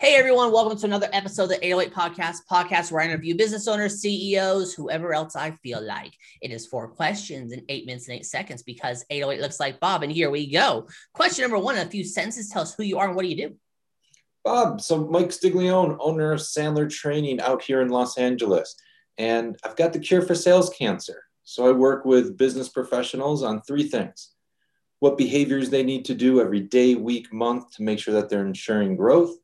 Hey, everyone. Welcome to another episode of the 808 podcast where I interview business owners, CEOs, whoever else I feel like. It is 4 questions in 8 minutes and 8 seconds because 808 looks like Bob. And here we go. Question number 1 in a few sentences. Tell us who you are and what do you do? Bob. So Mike Stiglione, owner of Sandler Training out here in Los Angeles. And I've got the cure for sales cancer. So I work with business professionals on 3 things: what behaviors they need to do every day, week, month to make sure that they're ensuring growth.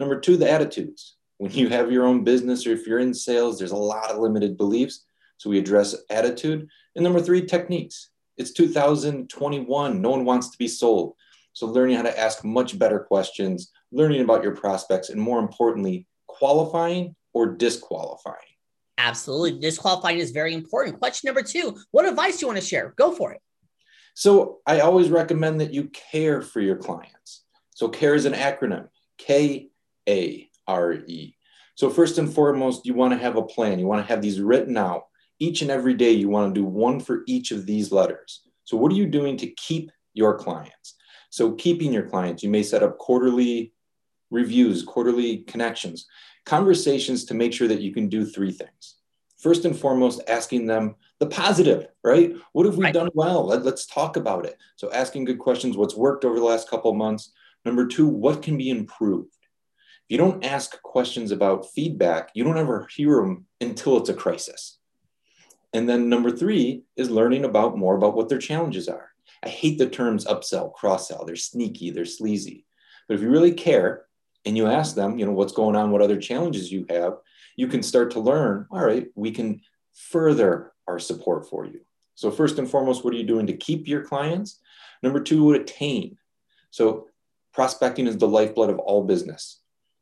Number 2, the attitudes. When you have your own business or if you're in sales, there's a lot of limited beliefs. So we address attitude. And number 3, techniques. It's 2021. No one wants to be sold. So learning how to ask much better questions, learning about your prospects, and more importantly, qualifying or disqualifying. Absolutely. Disqualifying is very important. Question number 2, what advice do you want to share? Go for it. So I always recommend that you care for your clients. So CARE is an acronym. CARE. So first and foremost, you want to have a plan. You want to have these written out. Each and every day, you want to do one for each of these letters. So what are you doing to keep your clients? So keeping your clients, you may set up quarterly reviews, quarterly connections, conversations to make sure that you can do 3 things. First and foremost, asking them the positive, right? What have we done well? Let's talk about it. So asking good questions, what's worked over the last couple of months. Number 2, what can be improved? If you don't ask questions about feedback, you don't ever hear them until it's a crisis. And then number 3 is learning about more about what their challenges are. I hate the terms upsell, cross-sell. They're sneaky, they're sleazy. But if you really care and you ask them, you know, what's going on, what other challenges you have, you can start to learn, all right, we can further our support for you. So first and foremost, what are you doing to keep your clients? Number 2, attain. So prospecting is the lifeblood of all business.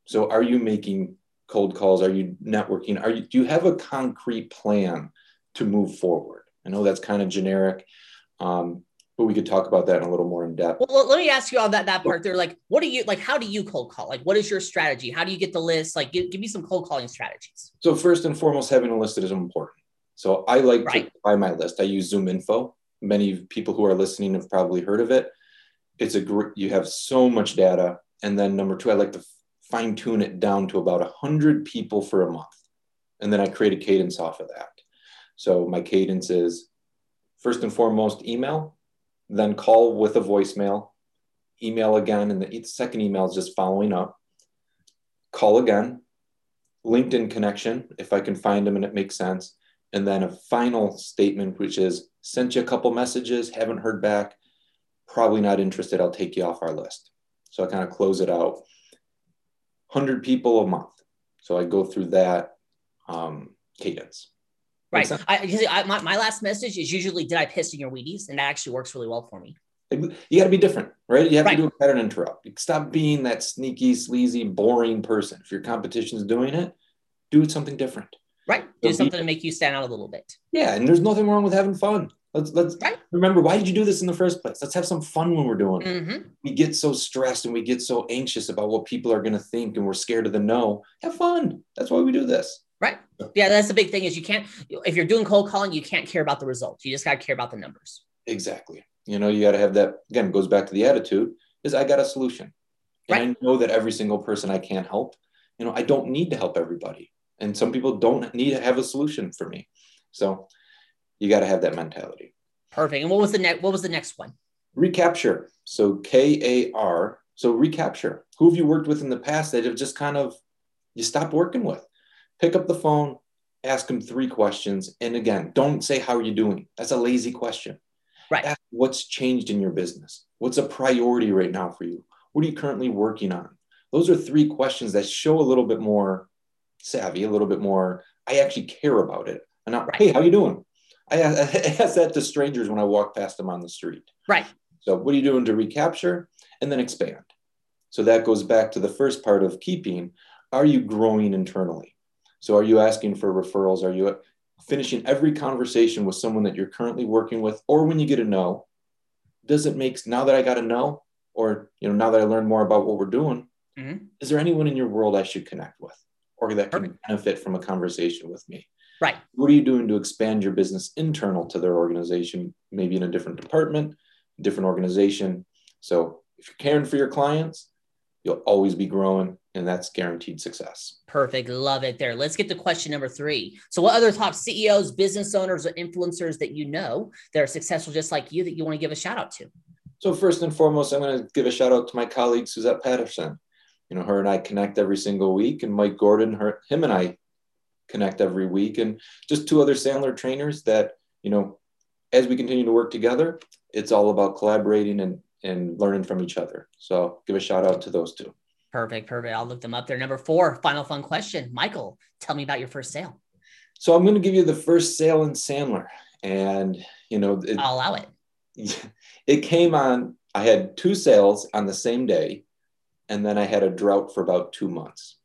So are you making cold calls? Are you networking? Do you have a concrete plan to move forward? I know that's kind of generic, but we could talk about that in a little more in depth. Well, let me ask you on that part. They're like, what do you, like, how do you cold call? Like, what is your strategy? How do you get the list? Like, give me some cold calling strategies. So first and foremost, having a list is important. So I like to buy my list. I use ZoomInfo. Many people who are listening have probably heard of it. It's a great, you have so much data. And then number 2, I like to fine tune it down to about 100 people for a month. And then I create a cadence off of that. So my cadence is first and foremost, email, then call with a voicemail, email again. And the second email is just following up, call again, LinkedIn connection, if I can find them and it makes sense. And then a final statement, which is sent you a couple messages, haven't heard back. Probably not interested, I'll take you off our list. So I kind of close it out. 100 people a month. So I go through that cadence. Right. My last message is usually, did I piss in your Wheaties? And that actually works really well for me. You got to be different, right? You have to do a pattern interrupt. Stop being that sneaky, sleazy, boring person. If your competition is doing it, do something different. Right. Do something to make you stand out a little bit. Yeah. And there's nothing wrong with having fun. Let's remember, why did you do this in the first place? Let's have some fun when we're doing it. Mm-hmm. We get so stressed and we get so anxious about what people are going to think and we're scared of the no. Have fun. That's why we do this. Right. Yeah, that's the big thing is you can't, if you're doing cold calling, you can't care about the results. You just got to care about the numbers. Exactly. You know, you got to have that, again, goes back to the attitude is I got a solution. And I know that every single person I can't help. You know, I don't need to help everybody. And some people don't need to have a solution for me. So you got to have that mentality. Perfect. And what was the next one? Recapture. So CAR. So recapture. Who have you worked with in the past that have just kind of, you stopped working with? Pick up the phone, ask them 3 questions. And again, don't say, how are you doing? That's a lazy question. Right. Ask what's changed in your business. What's a priority right now for you? What are you currently working on? Those are 3 questions that show a little bit more savvy, a little bit more, I actually care about it. And not, hey, how you doing? I ask that to strangers when I walk past them on the street. Right. So what are you doing to recapture and then expand? So that goes back to the first part of keeping. Are you growing internally? So are you asking for referrals? Are you finishing every conversation with someone that you're currently working with? Or when you get a no, does it make, now that I got a no, or, you know, now that I learned more about what we're doing, is there anyone in your world I should connect with or that can benefit from a conversation with me? Right. What are you doing to expand your business internal to their organization, maybe in a different department, different organization? So if you're caring for your clients, you'll always be growing. and that's guaranteed success. Perfect. Love it there. Let's get to question number 3. So what other top CEOs, business owners, or influencers that you know that are successful just like you that you want to give a shout out to? So first and foremost, I'm going to give a shout out to my colleague, Suzette Patterson. You know, her and I connect every single week, and Mike Gordon, him and I connect every week, and just 2 other Sandler trainers that, you know, as we continue to work together, it's all about collaborating and learning from each other. So give a shout out to those 2. Perfect. Perfect. I'll look them up there. Number 4, final fun question. Michael, tell me about your first sale. So I'm going to give you the first sale in Sandler, and you know, I'll allow it. It came on, I had 2 sales on the same day, and then I had a drought for about 2 months.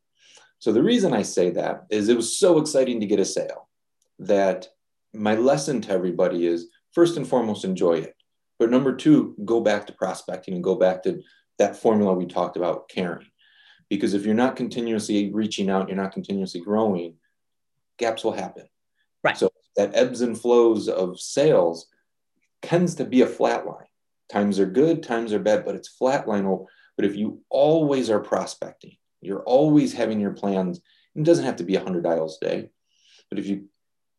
So the reason I say that is it was so exciting to get a sale that my lesson to everybody is, first and foremost, enjoy it. But number 2, go back to prospecting and go back to that formula we talked about, caring. Because if you're not continuously reaching out, you're not continuously growing, gaps will happen. Right. So that ebbs and flows of sales tends to be a flat line. Times are good, times are bad, but it's flat line. But if you always are prospecting, you're always having your plans, and it doesn't have to be 100 dials a day, but if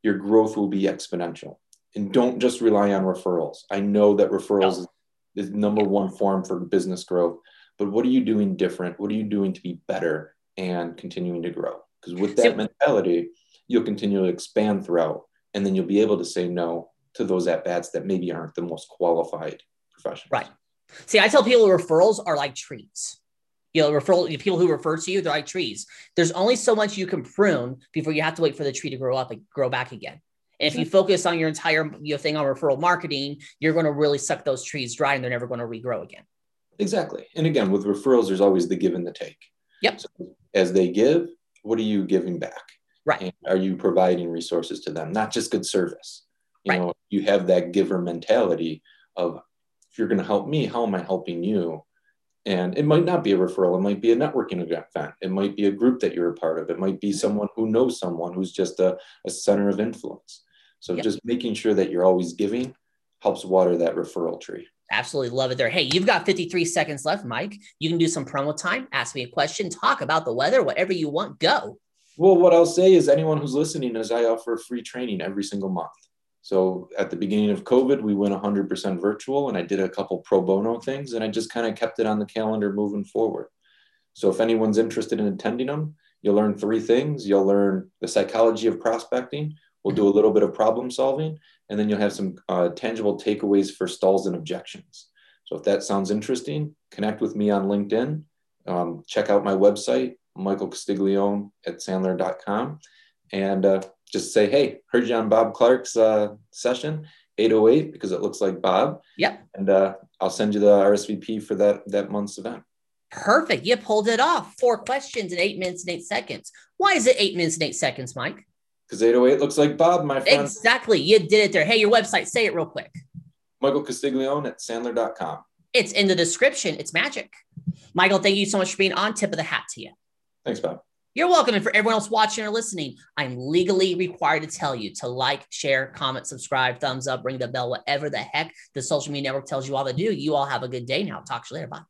your growth will be exponential. And don't just rely on referrals. I know that referrals is number 1 form for business growth, but what are you doing different? What are you doing to be better and continuing to grow? Because with that mentality, you'll continue to expand throughout, and then you'll be able to say no to those at-bats that maybe aren't the most qualified professionals. Right. See, I tell people referrals are like trees. You know, people who refer to you, they're like trees. There's only so much you can prune before you have to wait for the tree to grow up and grow back again. And if you focus on your entire thing on referral marketing, you're going to really suck those trees dry and they're never going to regrow again. Exactly. And again, with referrals, there's always the give and the take. Yep. So as they give, what are you giving back? Right. And are you providing resources to them? Not just good service. You know, you have that giver mentality of, if you're going to help me, how am I helping you? And it might not be a referral. It might be a networking event. It might be a group that you're a part of. It might be someone who knows someone who's just a center of influence. So just making sure that you're always giving helps water that referral tree. Absolutely love it there. Hey, you've got 53 seconds left, Mike. You can do some promo time. Ask me a question. Talk about the weather, whatever you want. Go. Well, what I'll say is anyone who's listening is I offer free training every single month. So at the beginning of COVID, we went 100% virtual, and I did a couple pro bono things, and I just kind of kept it on the calendar moving forward. So if anyone's interested in attending them, you'll learn 3 things. You'll learn the psychology of prospecting. We'll do a little bit of problem solving, and then you'll have some tangible takeaways for stalls and objections. So if that sounds interesting, connect with me on LinkedIn. Check out my website, michael.castiglione@sandler.com. And just say, hey, heard you on Bob Clark's session, 808, because it looks like Bob. Yep. And I'll send you the RSVP for that month's event. Perfect. You pulled it off. 4 questions in 8 minutes and 8 seconds. Why is it 8 minutes and 8 seconds, Mike? Because 808 looks like Bob, my friend. Exactly. You did it there. Hey, your website, say it real quick. michael.castiglione@sandler.com. It's in the description. It's magic. Michael, thank you so much for being on. Tip of the hat to you. Thanks, Bob. You're welcome. And for everyone else watching or listening, I'm legally required to tell you to like, share, comment, subscribe, thumbs up, ring the bell, whatever the heck the social media network tells you all to do. You all have a good day now. Talk to you later. Bye.